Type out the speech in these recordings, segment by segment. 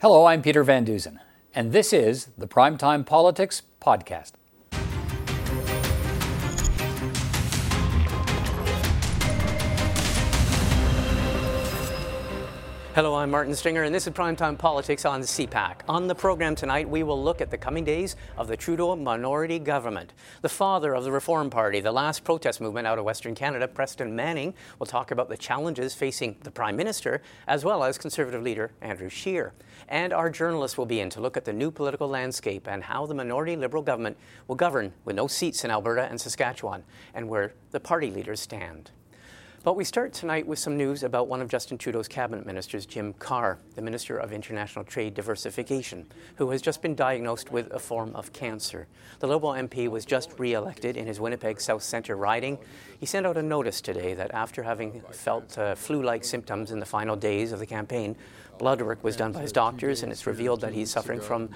Hello, I'm Peter Van Dusen, and this is the Primetime Politics Podcast. Hello, I'm Martin Stinger, and this is Primetime Politics on CPAC. On the program tonight, we will look at the coming days of the Trudeau minority government. The father of the Reform Party, the last protest movement out of Western Canada, Preston Manning, will talk about the challenges facing the Prime Minister, as well as Conservative leader Andrew Scheer. And our journalists will be in to look at the new political landscape and how the minority Liberal government will govern with no seats in Alberta and Saskatchewan, and where the party leaders stand. But we start tonight with some news about one of Justin Trudeau's cabinet ministers, Jim Carr, the Minister of International Trade Diversification, who has just been diagnosed with a form of cancer. The Liberal MP was just re-elected in his Winnipeg South Centre riding. He sent out a notice today that after having felt flu-like symptoms in the final days of the campaign, blood work was done by his doctors, and it's revealed that he's suffering from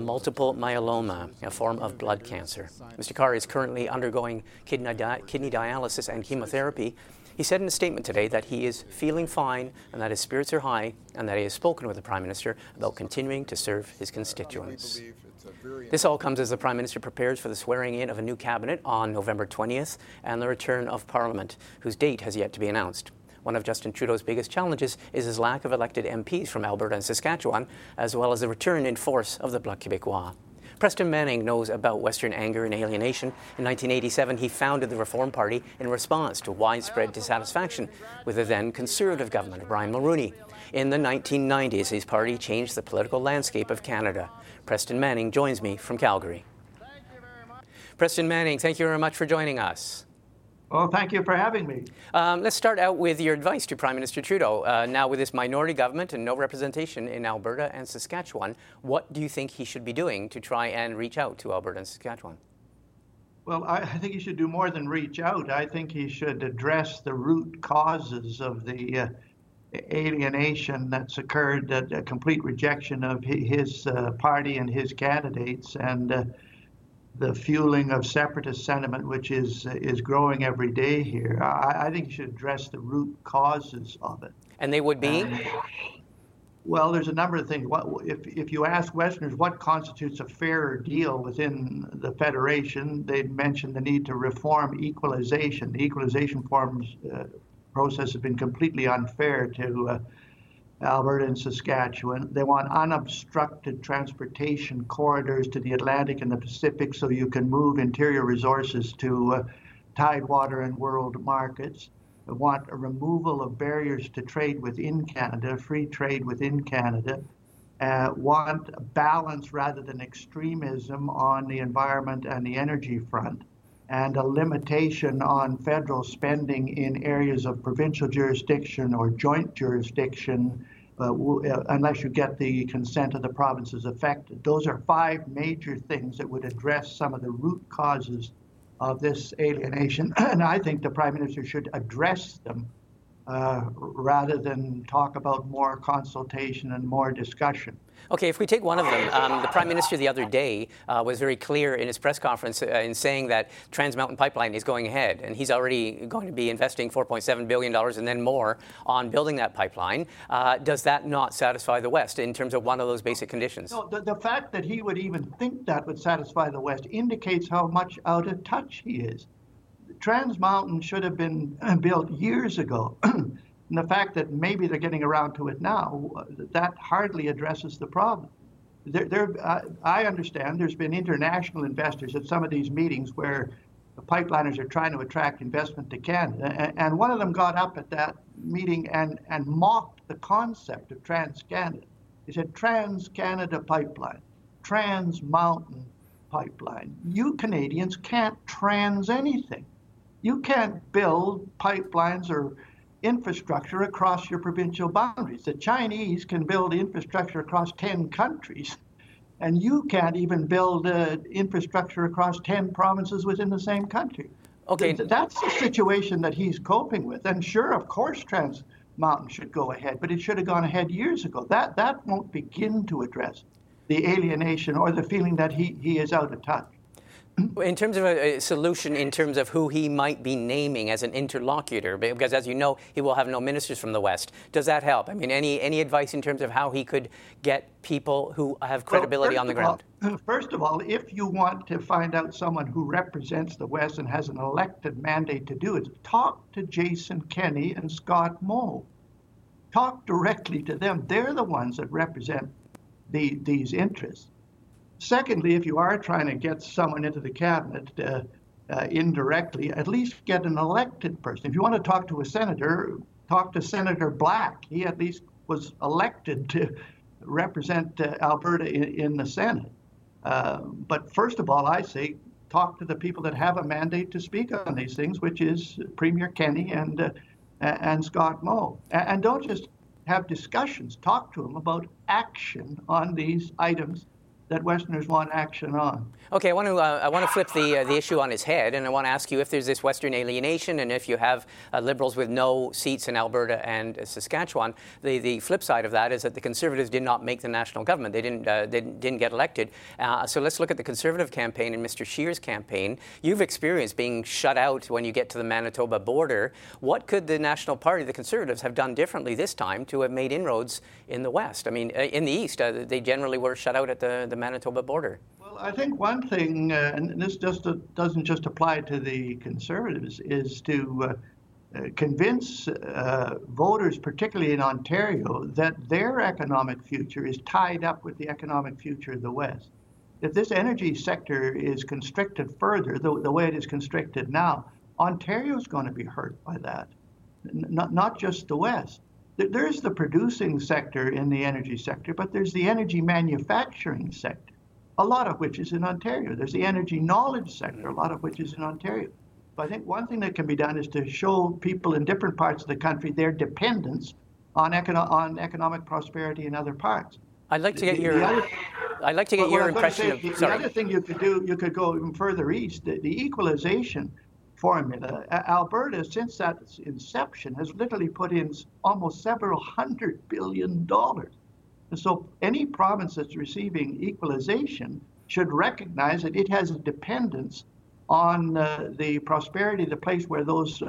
multiple myeloma, a form of blood cancer. Mr. Carr is currently undergoing kidney dialysis and chemotherapy. He said in a statement today that he is feeling fine and that his spirits are high and that he has spoken with the Prime Minister about continuing to serve his constituents. This all comes as the Prime Minister prepares for the swearing-in of a new cabinet on November 20th and the return of Parliament, whose date has yet to be announced. One of Justin Trudeau's biggest challenges is his lack of elected MPs from Alberta and Saskatchewan, as well as the return in force of the Bloc Québécois. Preston Manning knows about Western anger and alienation. In 1987, he founded the Reform Party in response to widespread dissatisfaction with the then Conservative government of Brian Mulroney. In the 1990s, his party changed the political landscape of Canada. Preston Manning joins me from Calgary. Preston Manning, thank you very much for joining us. Well, thank you for having me. Let's start out with your advice to Prime Minister Trudeau. Now with this minority government and no representation in Alberta and Saskatchewan, what do you think he should be doing to try and reach out to Alberta and Saskatchewan? Well, I think he should do more than reach out. I think he should address the root causes of the alienation that's occurred, a complete rejection of his party and his candidates, and the fueling of separatist sentiment, which is growing every day here. I think you should address the root causes of it. And they would be? Well, there's a number of things. If you ask Westerners what constitutes a fairer deal within the Federation, they mention the need to reform equalization. The equalization process has been completely unfair to Alberta and Saskatchewan. They want unobstructed transportation corridors to the Atlantic and the Pacific so you can move interior resources to tidewater and world markets. They want a removal of barriers to trade within Canada, free trade within Canada. Want balance rather than extremism on the environment and the energy front, and a limitation on federal spending in areas of provincial jurisdiction or joint jurisdiction unless you get the consent of the provinces affected. Those are five major things that would address some of the root causes of this alienation, and I think the Prime Minister should address them rather than talk about more consultation and more discussion. Okay, if we take one of them, the Prime Minister the other day was very clear in his press conference in saying that Trans Mountain Pipeline is going ahead, and he's already going to be investing $4.7 billion and then more on building that pipeline. Does that not satisfy the West in terms of one of those basic conditions? No, the fact that he would even think that would satisfy the West indicates how much out of touch he is. Trans Mountain should have been built years ago, and the fact that maybe they're getting around to it now, that hardly addresses the problem. I understand there's been international investors at some of these meetings where the pipeliners are trying to attract investment to Canada, and one of them got up at that meeting and mocked the concept of TransCanada. He said, TransCanada Pipeline, Trans Mountain Pipeline. You Canadians can't trans anything. You can't build pipelines or infrastructure across your provincial boundaries. The Chinese can build infrastructure across 10 countries, and you can't even build infrastructure across 10 provinces within the same country. Okay, that's the situation that he's coping with. And sure, of course, Trans Mountain should go ahead, but it should have gone ahead years ago. That won't begin to address the alienation or the feeling that he is out of touch. In terms of a solution, in terms of who he might be naming as an interlocutor, because as you know, he will have no ministers from the West. Does that help? I mean, any advice in terms of how he could get people who have credibility on the ground? First of all, if you want to find out someone who represents the West and has an elected mandate to do it, talk to Jason Kenney and Scott Moe. Talk directly to them. They're the ones that represent these interests. Secondly, if you are trying to get someone into the cabinet indirectly, at least get an elected person. If you want to talk to a senator, talk to Senator Black. He at least was elected to represent Alberta in the Senate. But first of all, I say talk to the people that have a mandate to speak on these things, which is Premier Kenney and Scott Moe. And don't just have discussions. Talk to them about action on these items that Westerners want action on. Okay, I want to flip the issue on its head, and I want to ask you if there's this Western alienation, and if you have Liberals with no seats in Alberta and Saskatchewan. The flip side of that is that the Conservatives did not make the national government; they didn't get elected. So let's look at the Conservative campaign and Mr. Scheer's campaign. You've experienced being shut out when you get to the Manitoba border. What could the National Party, the Conservatives, have done differently this time to have made inroads in the West? I mean, in the East, they generally were shut out at the Manitoba border. Well, I think one thing, and this doesn't just apply to the Conservatives, is to convince voters, particularly in Ontario, that their economic future is tied up with the economic future of the West. If this energy sector is constricted further, the way it is constricted now, Ontario's going to be hurt by that, not just the West. There's the producing sector in the energy sector, but there's the energy manufacturing sector, a lot of which is in Ontario. There's the energy knowledge sector, a lot of which is in Ontario. But I think one thing that can be done is to show people in different parts of the country their dependence on economic prosperity in other parts. I'd like to get your impression of... The other thing you could do, you could go even further east, the equalization formula. Alberta, since its inception, has literally put in almost several $100 billion. And so any province that's receiving equalization should recognize that it has a dependence on the prosperity of the place where those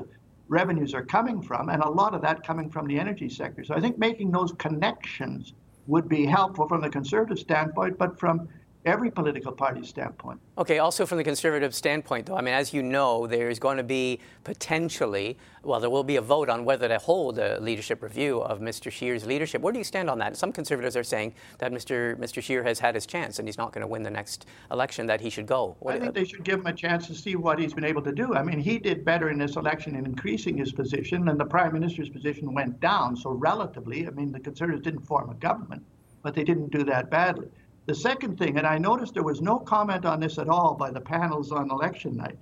revenues are coming from, and a lot of that coming from the energy sector. So I think making those connections would be helpful from the Conservative standpoint, but from every political party's standpoint. Okay, also from the Conservative standpoint, though, I mean, as you know, there's going to be potentially, well, there will be a vote on whether to hold a leadership review of Mr. Scheer's leadership. Where do you stand on that? Some Conservatives are saying that Mr. Scheer has had his chance and he's not going to win the next election, that he should go. I think they should give him a chance to see what he's been able to do. I mean, he did better in this election in increasing his position, and the Prime Minister's position went down. So relatively, I mean, the Conservatives didn't form a government, but they didn't do that badly. The second thing, and I noticed there was no comment on this at all by the panels on election night.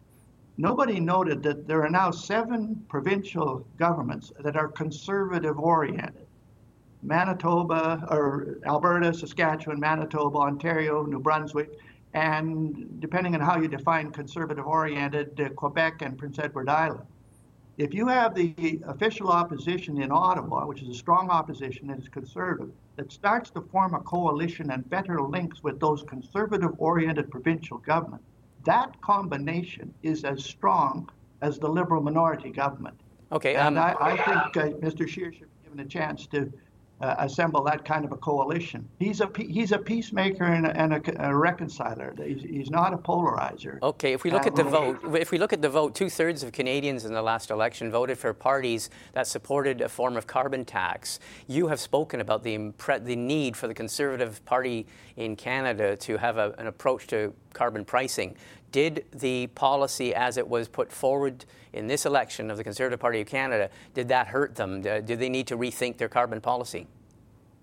Nobody noted that there are now 7 provincial governments that are Conservative-oriented. Manitoba, or Alberta, Saskatchewan, Manitoba, Ontario, New Brunswick, and depending on how you define Conservative-oriented, Quebec and Prince Edward Island. If you have the official opposition in Ottawa, which is a strong opposition that is Conservative, that starts to form a coalition and better links with those Conservative-oriented provincial governments, that combination is as strong as the Liberal minority government. Okay, and I think Mr. Scheer should be given a chance to assemble that kind of a coalition. He's a peacemaker and a reconciler. He's not a polarizer. Okay, if we look at the vote, two-thirds of Canadians in the last election voted for parties that supported a form of carbon tax. You have spoken about the need for the Conservative Party in Canada to have an approach to carbon pricing. Did the policy as it was put forward in this election of the Conservative Party of Canada, did that hurt them? Do they need to rethink their carbon policy?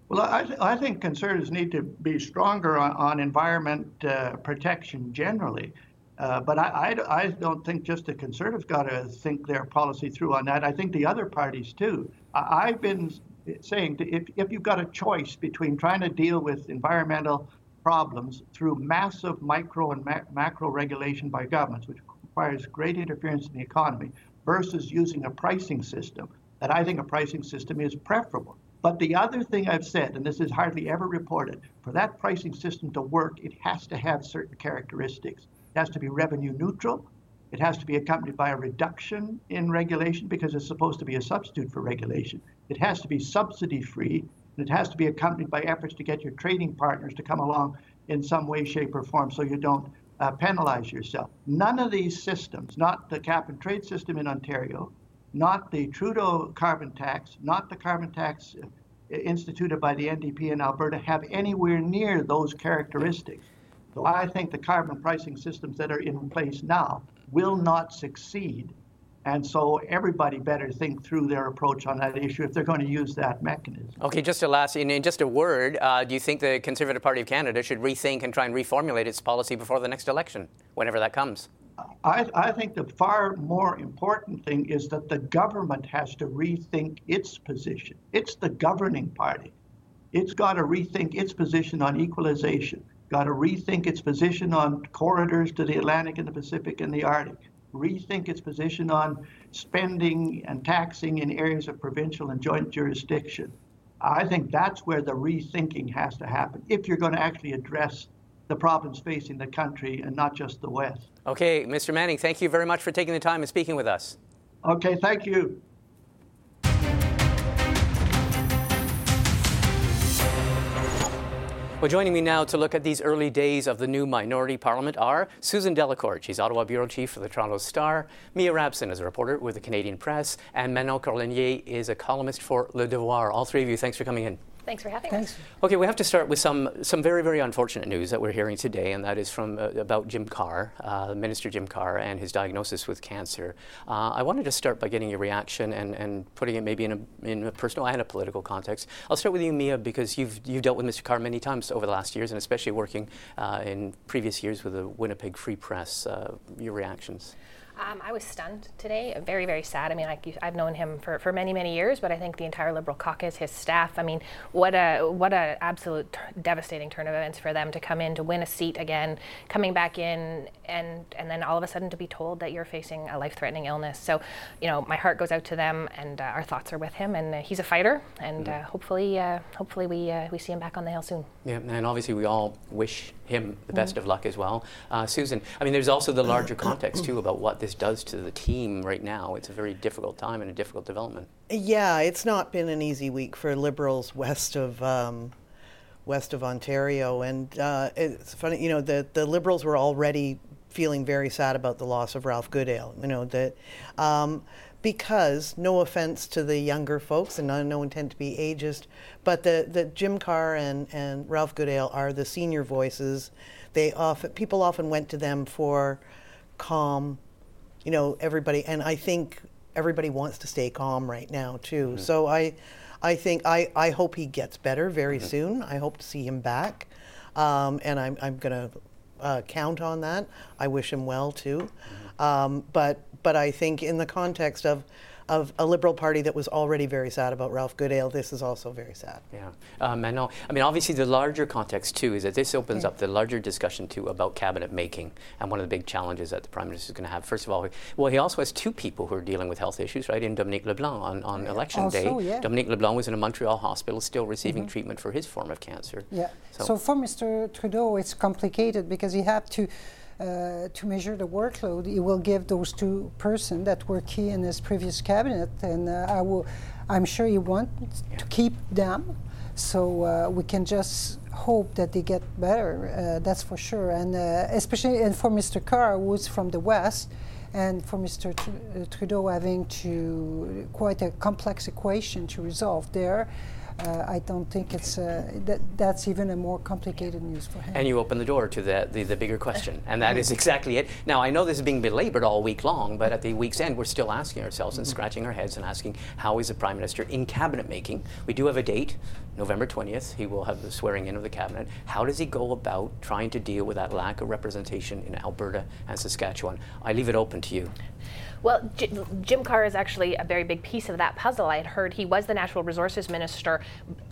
Well, I think Conservatives need to be stronger on environment protection generally. But I don't think just the Conservatives got to think their policy through on that. I think the other parties too. I've been saying that if you've got a choice between trying to deal with environmental problems through massive micro and macro regulation by governments, which requires great interference in the economy, versus using a pricing system, that I think a pricing system is preferable. But the other thing I've said, and this is hardly ever reported, for that pricing system to work, it has to have certain characteristics. It has to be revenue neutral. It has to be accompanied by a reduction in regulation because it's supposed to be a substitute for regulation. It has to be subsidy-free, and it has to be accompanied by efforts to get your trading partners to come along in some way, shape, or form so you don't penalize yourself. None of these systems, not the cap and trade system in Ontario, not the Trudeau carbon tax, not the carbon tax instituted by the NDP in Alberta, have anywhere near those characteristics. So I think the carbon pricing systems that are in place now will not succeed. And so everybody better think through their approach on that issue if they're going to use that mechanism. Okay, just a last, in just a word, do you think the Conservative Party of Canada should rethink and try and reformulate its policy before the next election, whenever that comes? I think the far more important thing is that the government has to rethink its position. It's the governing party. It's got to rethink its position on equalization, got to rethink its position on corridors to the Atlantic and the Pacific and the Arctic, rethink its position on spending and taxing in areas of provincial and joint jurisdiction. I think that's where the rethinking has to happen if you're going to actually address the problems facing the country and not just the West. Okay, Mr. Manning, thank you very much for taking the time and speaking with us. Okay, thank you. Well, joining me now to look at these early days of the new minority parliament are Susan Delacorte. She's Ottawa bureau chief for the Toronto Star. Mia Rabson is a reporter with the Canadian Press. And Manon Cornellier is a columnist for Le Devoir. All three of you, thanks for coming in. Thanks for having us. Okay, we have to start with some very, very unfortunate news that we're hearing today, and that is from about Jim Carr, Minister Jim Carr, and his diagnosis with cancer. I wanted to start by getting your reaction and putting it maybe in a personal and a political context. I'll start with you, Mia, because you've dealt with Mr. Carr many times over the last years, and especially working in previous years with the Winnipeg Free Press. Your reactions? I was stunned today, very, very sad. I mean, I've known him for many, many years, but I think the entire Liberal caucus, his staff, I mean, what a absolute devastating turn of events for them to come in, to win a seat again, coming back in, and then all of a sudden to be told that you're facing a life-threatening illness. So, you know, my heart goes out to them, and our thoughts are with him, and he's a fighter, and hopefully we see him back on the Hill soon. Yeah, and obviously we all wish him the best of luck as well. Susan, I mean, there's also the larger context, too, about what this does to the team right now. It's a very difficult time and a difficult development. Yeah, it's not been an easy week for Liberals west of Ontario. And it's funny, you know, the Liberals were already feeling very sad about the loss of Ralph Goodale, you know, that because, no offense to the younger folks, and no intent to be ageist, but the Jim Carr and Ralph Goodale are the senior voices. People often went to them for calm, you know, everybody, and I think everybody wants to stay calm right now too. Mm-hmm. So I think I hope he gets better very soon. I hope to see him back, and I'm gonna count on that. I wish him well too, but I think in the context of a Liberal Party that was already very sad about Ralph Goodale, this is also very sad. Yeah, Manon, I mean, obviously the larger context, too, is that this opens up the larger discussion, too, about cabinet making and one of the big challenges that the Prime Minister is going to have. First of all, well, he also has two people who are dealing with health issues, right, in Dominique Leblanc on election day. Yeah. Dominique Leblanc was in a Montreal hospital still receiving treatment for his form of cancer. Yeah, so for Mr. Trudeau, it's complicated because he had to measure the workload, he will give those two person that were key in his previous cabinet, and I'm sure he wants to keep them. So we can just hope that they get better. That's for sure. And especially and for Mr. Carr, who's from the West, and for Mr. Trudeau having to quite a complex equation to resolve there. I don't think it's that's even a more complicated news for him. And you open the door to the bigger question, and that is exactly it. Now, I know this is being belabored all week long, but at the week's end, we're still asking ourselves and scratching our heads and asking, how is the Prime Minister in cabinet making? We do have a date, November 20th. He will have the swearing in of the cabinet. How does he go about trying to deal with that lack of representation in Alberta and Saskatchewan? I leave it open to you. Well, Jim Carr is actually a very big piece of that puzzle. I had heard he was the natural resources minister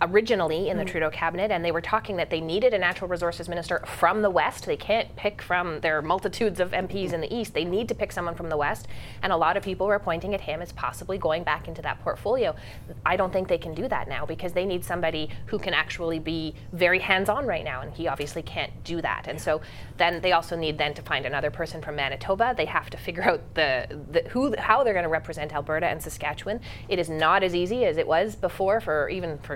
originally in the Trudeau cabinet, and they were talking that they needed a natural resources minister from the West. They can't pick from their multitudes of MPs in the East. They need to pick someone from the West, and a lot of people were pointing at him as possibly going back into that portfolio. I don't think they can do that now because they need somebody who can actually be very hands-on right now, and he obviously can't do that. And so then they also need then to find another person from Manitoba. They have to figure out how they're going to represent Alberta and Saskatchewan. It is not as easy as it was before for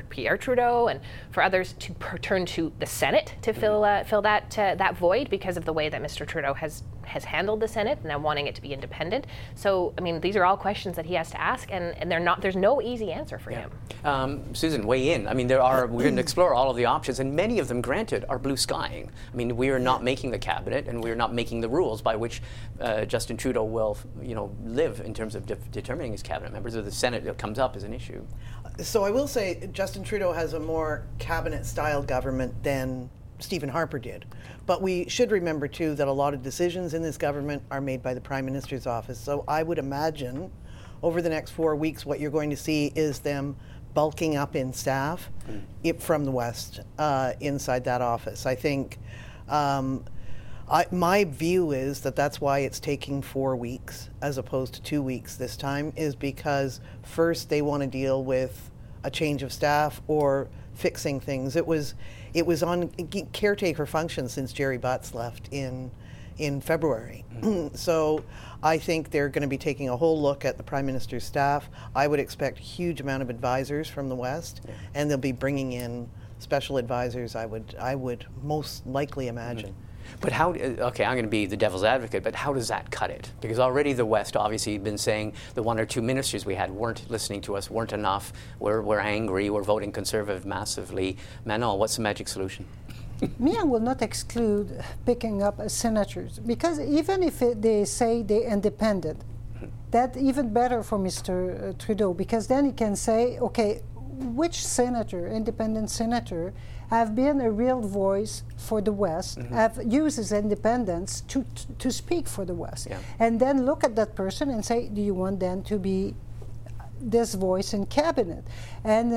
Pierre Trudeau and for others to turn to the Senate to fill that void because of the way that Mr. Trudeau has handled the Senate and now wanting it to be independent. So, I mean, these are all questions that he has to ask, and there's no easy answer for him. Susan, weigh in. I mean, we're going to explore all of the options, and many of them, granted, are blue skying. I mean, we are not making the cabinet, and we are not making the rules by which Justin Trudeau will, live in terms of determining his cabinet members, or the Senate that comes up as an issue. So I will say Justin Trudeau has a more cabinet-style government than Stephen Harper did. But we should remember, too, that a lot of decisions in this government are made by the Prime Minister's office. So I would imagine over the next 4 weeks what you're going to see is them bulking up in staff from the West inside that office. I think my view is that that's why it's taking 4 weeks as opposed to 2 weeks this time, is because first they want to deal with a change of staff or fixing things. It was on caretaker function since Jerry Butts left in February. So I think they're going to be taking a whole look at the Prime Minister's staff. I would expect a huge amount of advisors from the West, and they'll be bringing in special advisors, I would most likely imagine. But how, okay, I'm going to be the devil's advocate, but how does that cut it? Because already the West obviously been saying the one or two ministers we had weren't listening to us, weren't enough, we're angry, we're voting Conservative massively. Manon, what's the magic solution? Mia will not exclude picking up senators, because even if they say they're independent, that's even better for Mr. Trudeau, because then he can say, okay, which senator, independent senator, have been a real voice for the West, have used his independence to speak for the West. Yeah. And then look at that person and say, do you want them to be this voice in cabinet? And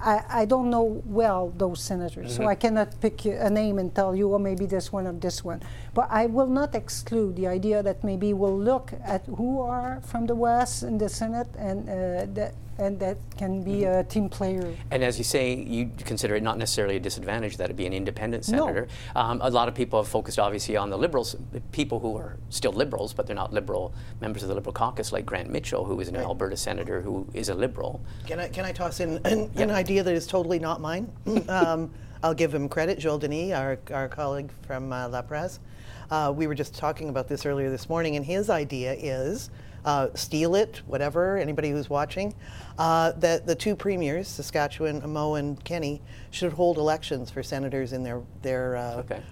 I don't know well those senators, so I cannot pick a name and tell you, oh, maybe this one or this one. But I will not exclude the idea that maybe we'll look at who are from the West in the Senate, and that can be a team player. And as you say, you consider it not necessarily a disadvantage that it be an independent senator. No. A lot of people have focused, obviously, on the Liberals, people who are still Liberals, but they're not Liberal members of the Liberal caucus, like Grant Mitchell, who is an Alberta senator who is a Liberal. Can I toss in an idea that is totally not mine? I'll give him credit, Joel Denis, our colleague from La Presse. We were just talking about this earlier this morning, and his idea is, steal it, whatever, anybody who's watching, that the two premiers, Saskatchewan, Moe and Kenney, should hold elections for senators in their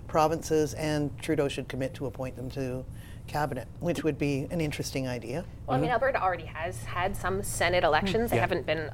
provinces, and Trudeau should commit to appoint them to cabinet, which would be an interesting idea. Well, I mean, Alberta already has had some Senate elections. They haven't been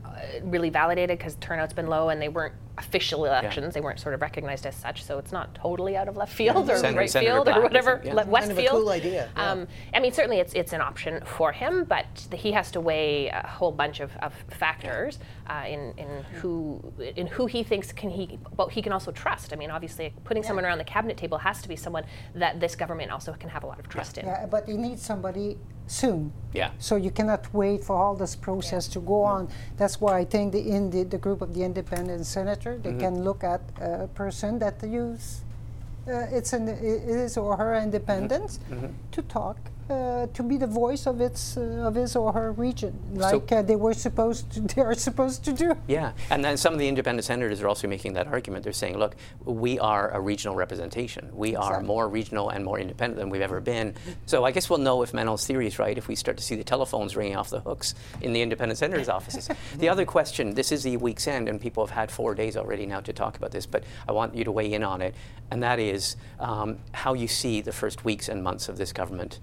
really validated because turnout's been low, and they weren't official elections. They weren't sort of recognized as such, so it's not totally out of left field or right field or whatever, west field. Kind of a cool idea. I mean, certainly it's an option for him, but he has to weigh a whole bunch of factors in who he thinks he can also trust. I mean, obviously, putting someone around the cabinet table has to be someone that this government also can have a lot of trust in. Yeah, but he needs somebody soon. Yeah. So you cannot wait for all this process to go on. That's why I think the group of the independent senator, they can look at a person that use his or her independence to talk, to be the voice of his or her region, like so, they are supposed to do. Yeah, and then some of the independent senators are also making that argument. They're saying, look, we are a regional representation. We are more regional and more independent than we've ever been. So I guess we'll know if Manon's theory is right if we start to see the telephones ringing off the hooks in the independent senators' offices. The other question, this is the week's end, and people have had 4 days already now to talk about this, but I want you to weigh in on it, and that is how you see the first weeks and months of this government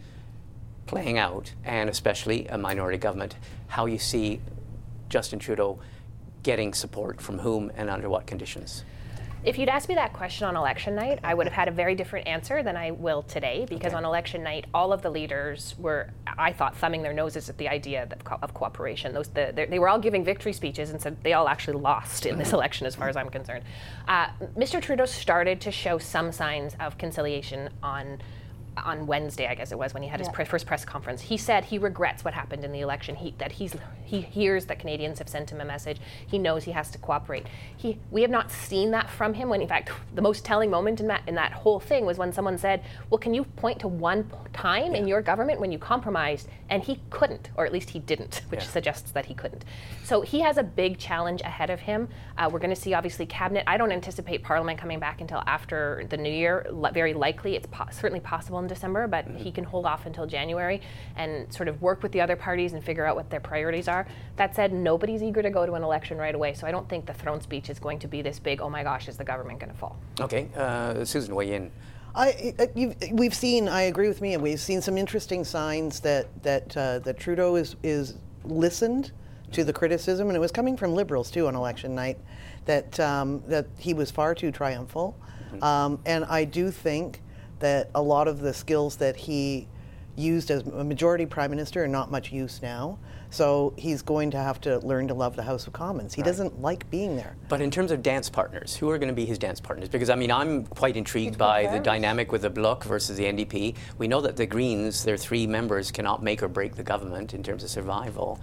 playing out, and especially a minority government, how you see Justin Trudeau getting support from whom and under what conditions? If you'd asked me that question on election night, I would have had a very different answer than I will today, because on election night, all of the leaders were, I thought, thumbing their noses at the idea of cooperation. They were all giving victory speeches and said they all actually lost in this election, as far as I'm concerned. Mr. Trudeau started to show some signs of conciliation on Wednesday, I guess it was, when he had his first press conference. He said he regrets what happened in the election, he hears that Canadians have sent him a message, he knows he has to cooperate. We have not seen that from him, when in fact the most telling moment in that whole thing was when someone said, well, can you point to one time in your government when you compromised? And he couldn't, or at least he didn't, which suggests that he couldn't. So he has a big challenge ahead of him. We're going to see, obviously, cabinet. I don't anticipate Parliament coming back until after the new year, very likely. It's certainly possible in December, but he can hold off until January and sort of work with the other parties and figure out what their priorities are. That said, nobody's eager to go to an election right away, so I don't think the throne speech is going to be this big, oh my gosh, is the government going to fall? Okay. Susan, weigh in. I agree with Mia, we've seen some interesting signs that Trudeau is listened to the criticism, and it was coming from Liberals too on election night, that he was far too triumphal. And I do think that a lot of the skills that he used as a majority prime minister are not much use now. So he's going to have to learn to love the House of Commons. He doesn't like being there. But in terms of dance partners, who are going to be his dance partners? Because, I mean, I'm quite intrigued by the dynamic with the Bloc versus the NDP. We know that the Greens, their three members, cannot make or break the government in terms of survival.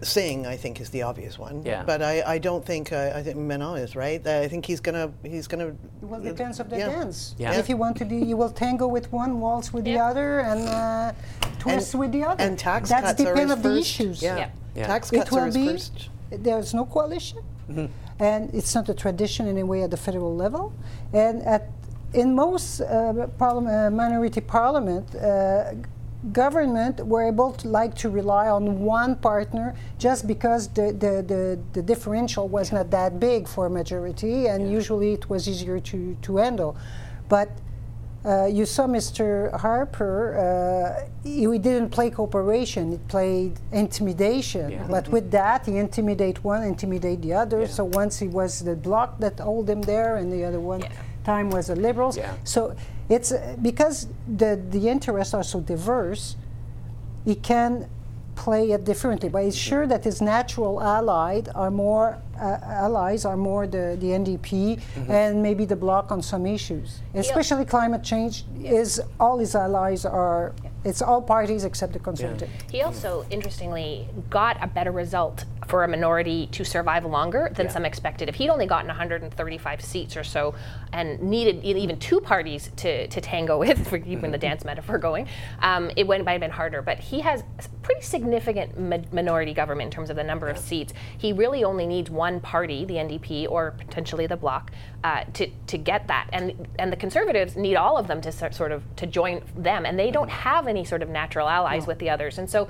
Singh, I think, is the obvious one. Yeah. But I don't think I think Manon is right. I think he's gonna. Well, the dance of the dance. Yeah. If you want to do, you will tango with one, waltz with the other, and twist with the other. And tax cuts are his first. That's the of the issues. Yeah. Yeah. Yeah. Tax cuts are his first. There is no coalition, and it's not a tradition in a way at the federal level, and in most minority parliament. Government were able to rely on one partner just because the differential was not that big for a majority, and usually it was easier to handle. But you saw Mr. Harper, he didn't play cooperation, he played intimidation. Yeah. But with that, he intimidate one, intimidate the other. Yeah. So once he was the Bloc that hold him there, and the other one time was the Liberals. Yeah. So it's because the interests are so diverse, he can play it differently. But it's sure that his natural allies are more the NDP and maybe the Bloc on some issues, especially climate change. Is all his allies are. It's all parties except the Conservative. Yeah. He also, interestingly, got a better result for a minority to survive longer than some expected. If he'd only gotten 135 seats or so and needed even two parties to tango with, for keeping the dance metaphor going, it might have been harder. But he has a pretty significant minority government in terms of the number of seats. He really only needs one party, the NDP or potentially the Bloc, to get that. And the Conservatives need all of them to sort of join them, and they don't have any sort of natural allies with the others. And so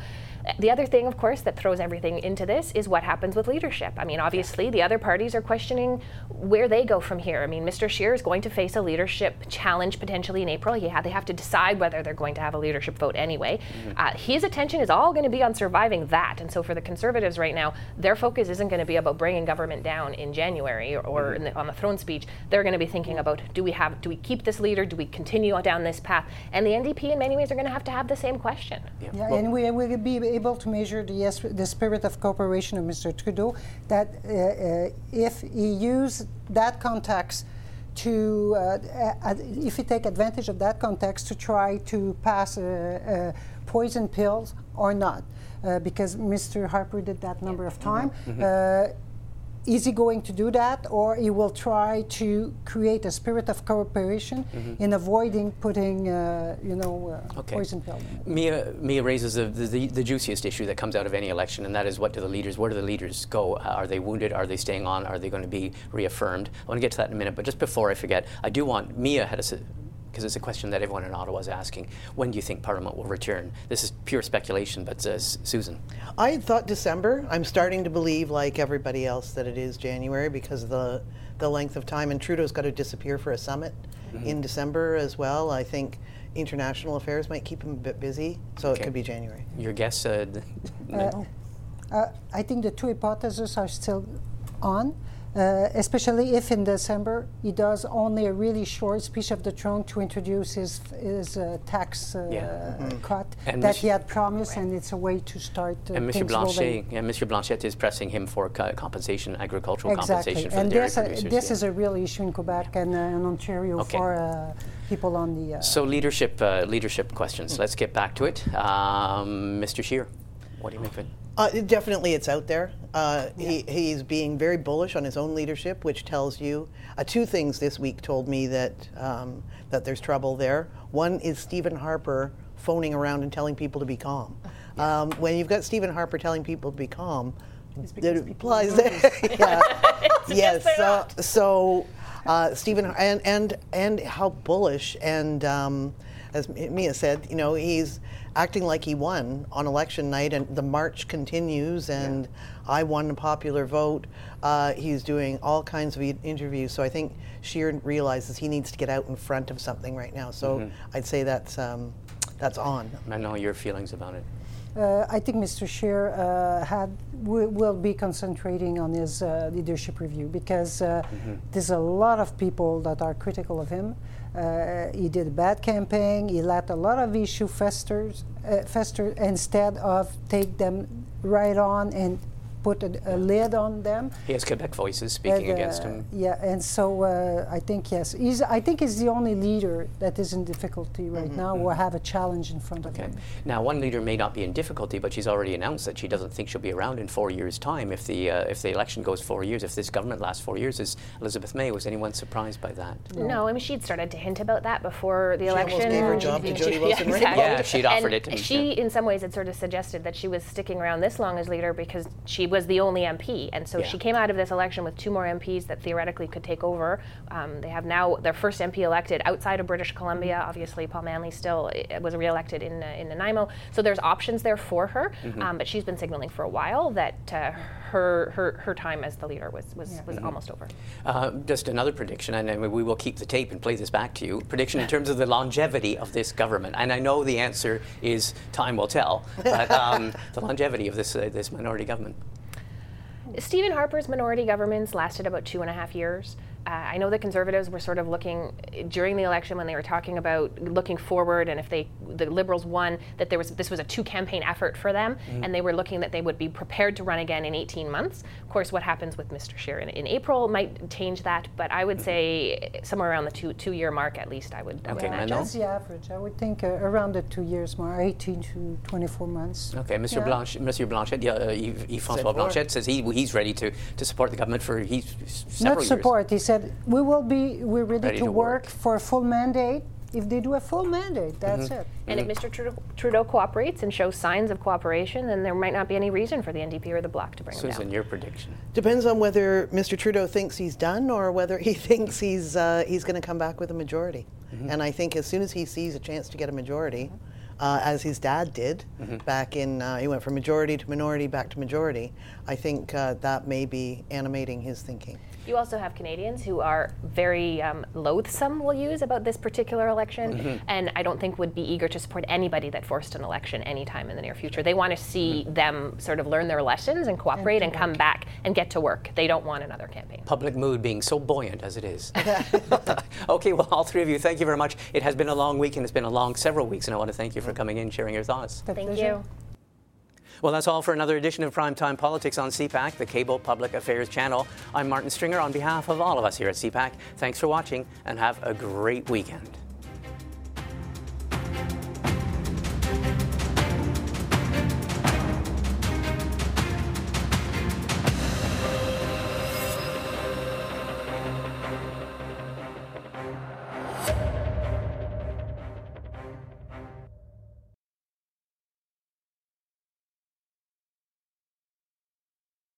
the other thing, of course, that throws everything into this is what happens with leadership. I mean, obviously, the other parties are questioning where they go from here. I mean, Mr. Scheer is going to face a leadership challenge potentially in April. They have to decide whether they're going to have a leadership vote anyway. His attention is all going to be on surviving that. And so for the Conservatives right now, their focus isn't going to be about bringing government down in January or on the throne speech. They're going to be thinking about, do we keep this leader? Do we continue down this path? And the NDP, in many ways, are going to have the same question. Yeah, and we will be able to measure the spirit of cooperation of Mr. Trudeau, that if he used that context to, if he take advantage of that context to try to pass poison pills or not, because Mr. Harper did that number of times. Is he going to do that, or he will try to create a spirit of cooperation in avoiding putting, poison pill? Mia raises the juiciest issue that comes out of any election, and that is where do the leaders go? Are they wounded? Are they staying on? Are they going to be reaffirmed? I want to get to that in a minute, but just before I forget, I do want, Mia had a... because it's a question that everyone in Ottawa is asking. When do you think Parliament will return? This is pure speculation, but Susan. I thought December. I'm starting to believe, like everybody else, that it is January because of the length of time. And Trudeau's got to disappear for a summit in December as well. I think international affairs might keep him a bit busy, so it could be January. Your guess? I think the two hypotheses are still on. especially if in December he does only a really short speech of the throne to introduce his tax cut and that he had promised, and it's a way to start and things moving. And Mr. Blanchet is pressing him for compensation, agricultural compensation for and the dairy producers. This is a real issue in Quebec and Ontario for people on the... So leadership questions. Let's get back to it. Mr. Scheer, what do you make of it? Definitely it's out there. He's being very bullish on his own leadership, which tells you... two things this week told me that there's trouble there. One is Stephen Harper phoning around and telling people to be calm. Yeah. When you've got Stephen Harper telling people to be calm, it implies that... Stephen... And how bullish and... as Mia said, he's acting like he won on election night, and the march continues, and I won the popular vote. He's doing all kinds of interviews, so I think Scheer realizes he needs to get out in front of something right now. So I'd say that's on. I know your feelings about it. I think Mr. Scheer will be concentrating on his leadership review because there's a lot of people that are critical of him. He did a bad campaign. He let a lot of issues fester instead of take them right on and put a lid on them. He has Quebec voices speaking against him. Yeah, and so I think, yes, he's the only leader that is in difficulty right now or have a challenge in front of him. Now, one leader may not be in difficulty, but she's already announced that she doesn't think she'll be around in 4 years' time if the election goes 4 years, if this government lasts 4 years, is Elizabeth May. Was anyone surprised by that? No, I mean, she'd started to hint about that before the election. She almost gave her job to Jodie Wilson. Yeah, she'd offered it to me. She, in some ways, had sort of suggested that she was sticking around this long as leader because she was the only MP, and so she came out of this election with two more MPs that theoretically could take over. They have now their first MP elected outside of British Columbia. Obviously, Paul Manley still was re-elected in Nanaimo, so there's options there for her. But she's been signaling for a while that her time as the leader was almost over. Just another prediction, and we will keep the tape and play this back to you. Prediction in terms of the longevity of this government, and I know the answer is time will tell, but the longevity of this minority government. Stephen Harper's minority governments lasted about 2.5 years. I know the Conservatives were sort of looking during the election when they were talking about looking forward, and if the Liberals won, that this was a two-campaign effort for them, and they were looking that they would be prepared to run again in 18 months. Of course, what happens with Mr. Scheer in April might change that, but I would say somewhere around the two-year mark at least. I would imagine. That's the average. I would think around the 2 years mark, 18 to 24 months. Okay, Monsieur Blanchet, Yves-François Blanchet says he's ready to support the government for several years. Not support. He said we will be. We're ready to work for a full mandate. If they do a full mandate, that's it. And if Mr. Trudeau cooperates and shows signs of cooperation, then there might not be any reason for the NDP or the Bloc to bring him down. Susan, your prediction? Depends on whether Mr. Trudeau thinks he's done or whether he thinks he's going to come back with a majority. And I think as soon as he sees a chance to get a majority, as his dad did back in, he went from majority to minority back to majority. I think that may be animating his thinking. You also have Canadians who are very loathsome, we'll use, about this particular election, and I don't think would be eager to support anybody that forced an election anytime in the near future. They want to see them sort of learn their lessons and cooperate and come back and get to work. They don't want another campaign. Public mood being so buoyant as it is. Okay, well, all three of you, thank you very much. It has been a long week, and it's been a long several weeks, and I want to thank you for coming in and sharing your thoughts. Thank you. Well, that's all for another edition of Primetime Politics on CPAC, the cable public affairs channel. I'm Martin Stringer on behalf of all of us here at CPAC. Thanks for watching and have a great weekend.